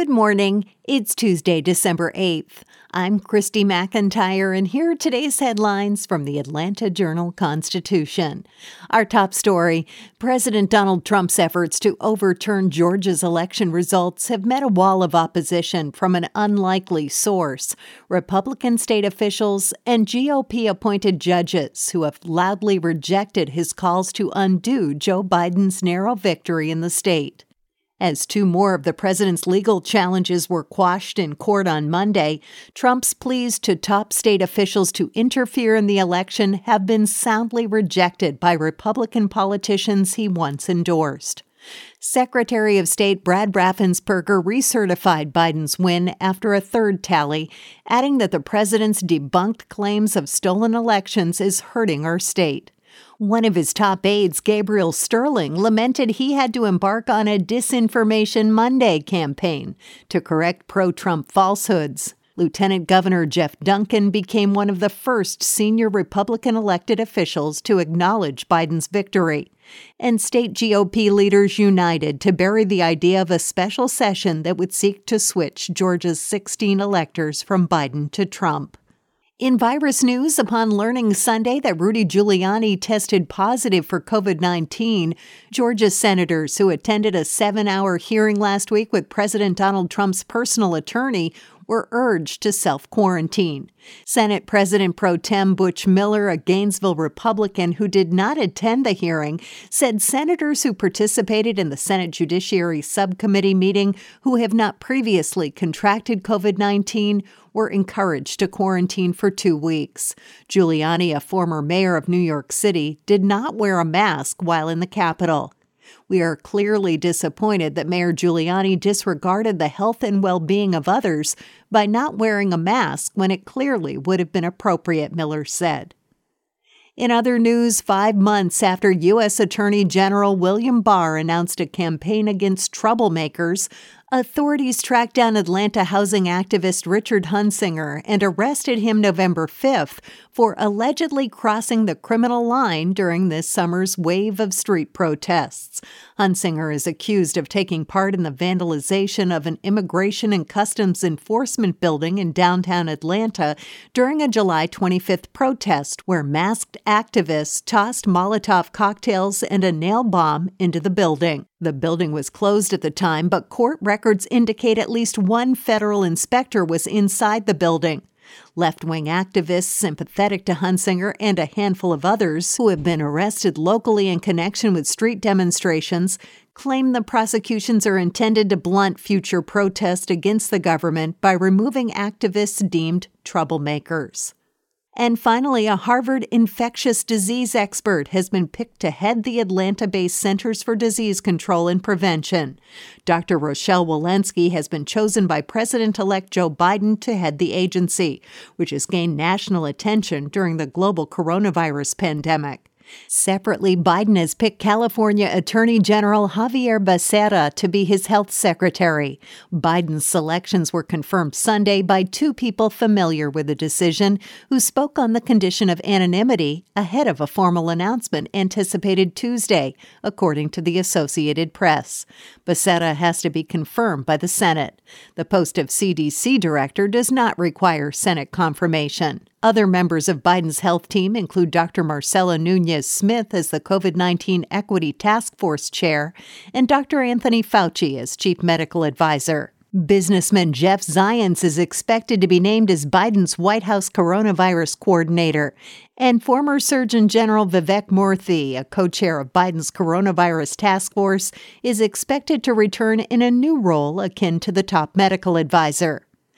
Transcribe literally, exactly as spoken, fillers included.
Good morning. It's Tuesday, December eighth. I'm Kristie McIntyre, and here are today's headlines from the Atlanta Journal-Constitution. Our top story, President Donald Trump's efforts to overturn Georgia's election results have met a wall of opposition from an unlikely source, Republican state officials and G O P-appointed judges who have loudly rejected his calls to undo Joe Biden's narrow victory in the state. As two more of the president's legal challenges were quashed in court on Monday, Trump's pleas to top state officials to interfere in the election have been soundly rejected by Republican politicians he once endorsed. Secretary of State Brad Raffensperger recertified Biden's win after a third tally, adding that the president's debunked claims of stolen elections is hurting our state. One of his top aides, Gabriel Sterling, lamented he had to embark on a Disinformation Monday campaign to correct pro-Trump falsehoods. Lieutenant Governor Jeff Duncan became one of the first senior Republican elected officials to acknowledge Biden's victory. And state G O P leaders united to bury the idea of a special session that would seek to switch Georgia's sixteen electors from Biden to Trump. In virus news, upon learning Sunday that Rudy Giuliani tested positive for COVID nineteen, Georgia senators who attended a seven-hour hearing last week with President Donald Trump's personal attorney were urged to self-quarantine. Senate President pro tem Butch Miller, a Gainesville Republican who did not attend the hearing, said senators who participated in the Senate Judiciary Subcommittee meeting who have not previously contracted COVID nineteen were encouraged to quarantine for two weeks. Giuliani, a former mayor of New York City, did not wear a mask while in the Capitol. We are clearly disappointed that Mayor Giuliani disregarded the health and well-being of others by not wearing a mask when it clearly would have been appropriate, Miller said. In other news, five months after U S Attorney General William Barr announced a campaign against troublemakers, authorities tracked down Atlanta housing activist Richard Hunsinger and arrested him November fifth for allegedly crossing the criminal line during this summer's wave of street protests. Hunsinger is accused of taking part in the vandalization of an Immigration and Customs Enforcement building in downtown Atlanta during a July twenty-fifth protest where masked activists tossed Molotov cocktails and a nail bomb into the building. The building was closed at the time, but court records indicate at least one federal inspector was inside the building. Left-wing activists sympathetic to Hunsinger and a handful of others who have been arrested locally in connection with street demonstrations claim the prosecutions are intended to blunt future protest against the government by removing activists deemed troublemakers. And finally, a Harvard infectious disease expert has been picked to head the Atlanta-based Centers for Disease Control and Prevention. Doctor Rochelle Walensky has been chosen by President-elect Joe Biden to head the agency, which has gained national attention during the global coronavirus pandemic. Separately, Biden has picked California Attorney General Xavier Becerra to be his health secretary. Biden's selections were confirmed Sunday by two people familiar with the decision who spoke on the condition of anonymity ahead of a formal announcement anticipated Tuesday, according to the Associated Press. Becerra has to be confirmed by the Senate. The post of C D C director does not require Senate confirmation. Other members of Biden's health team include Doctor Marcella Nunez-Smith as the COVID nineteen Equity Task Force Chair and Doctor Anthony Fauci as Chief Medical Advisor. Businessman Jeff Zients is expected to be named as Biden's White House Coronavirus Coordinator. And former Surgeon General Vivek Murthy, a co-chair of Biden's Coronavirus Task Force, is expected to return in a new role akin to the top medical advisor.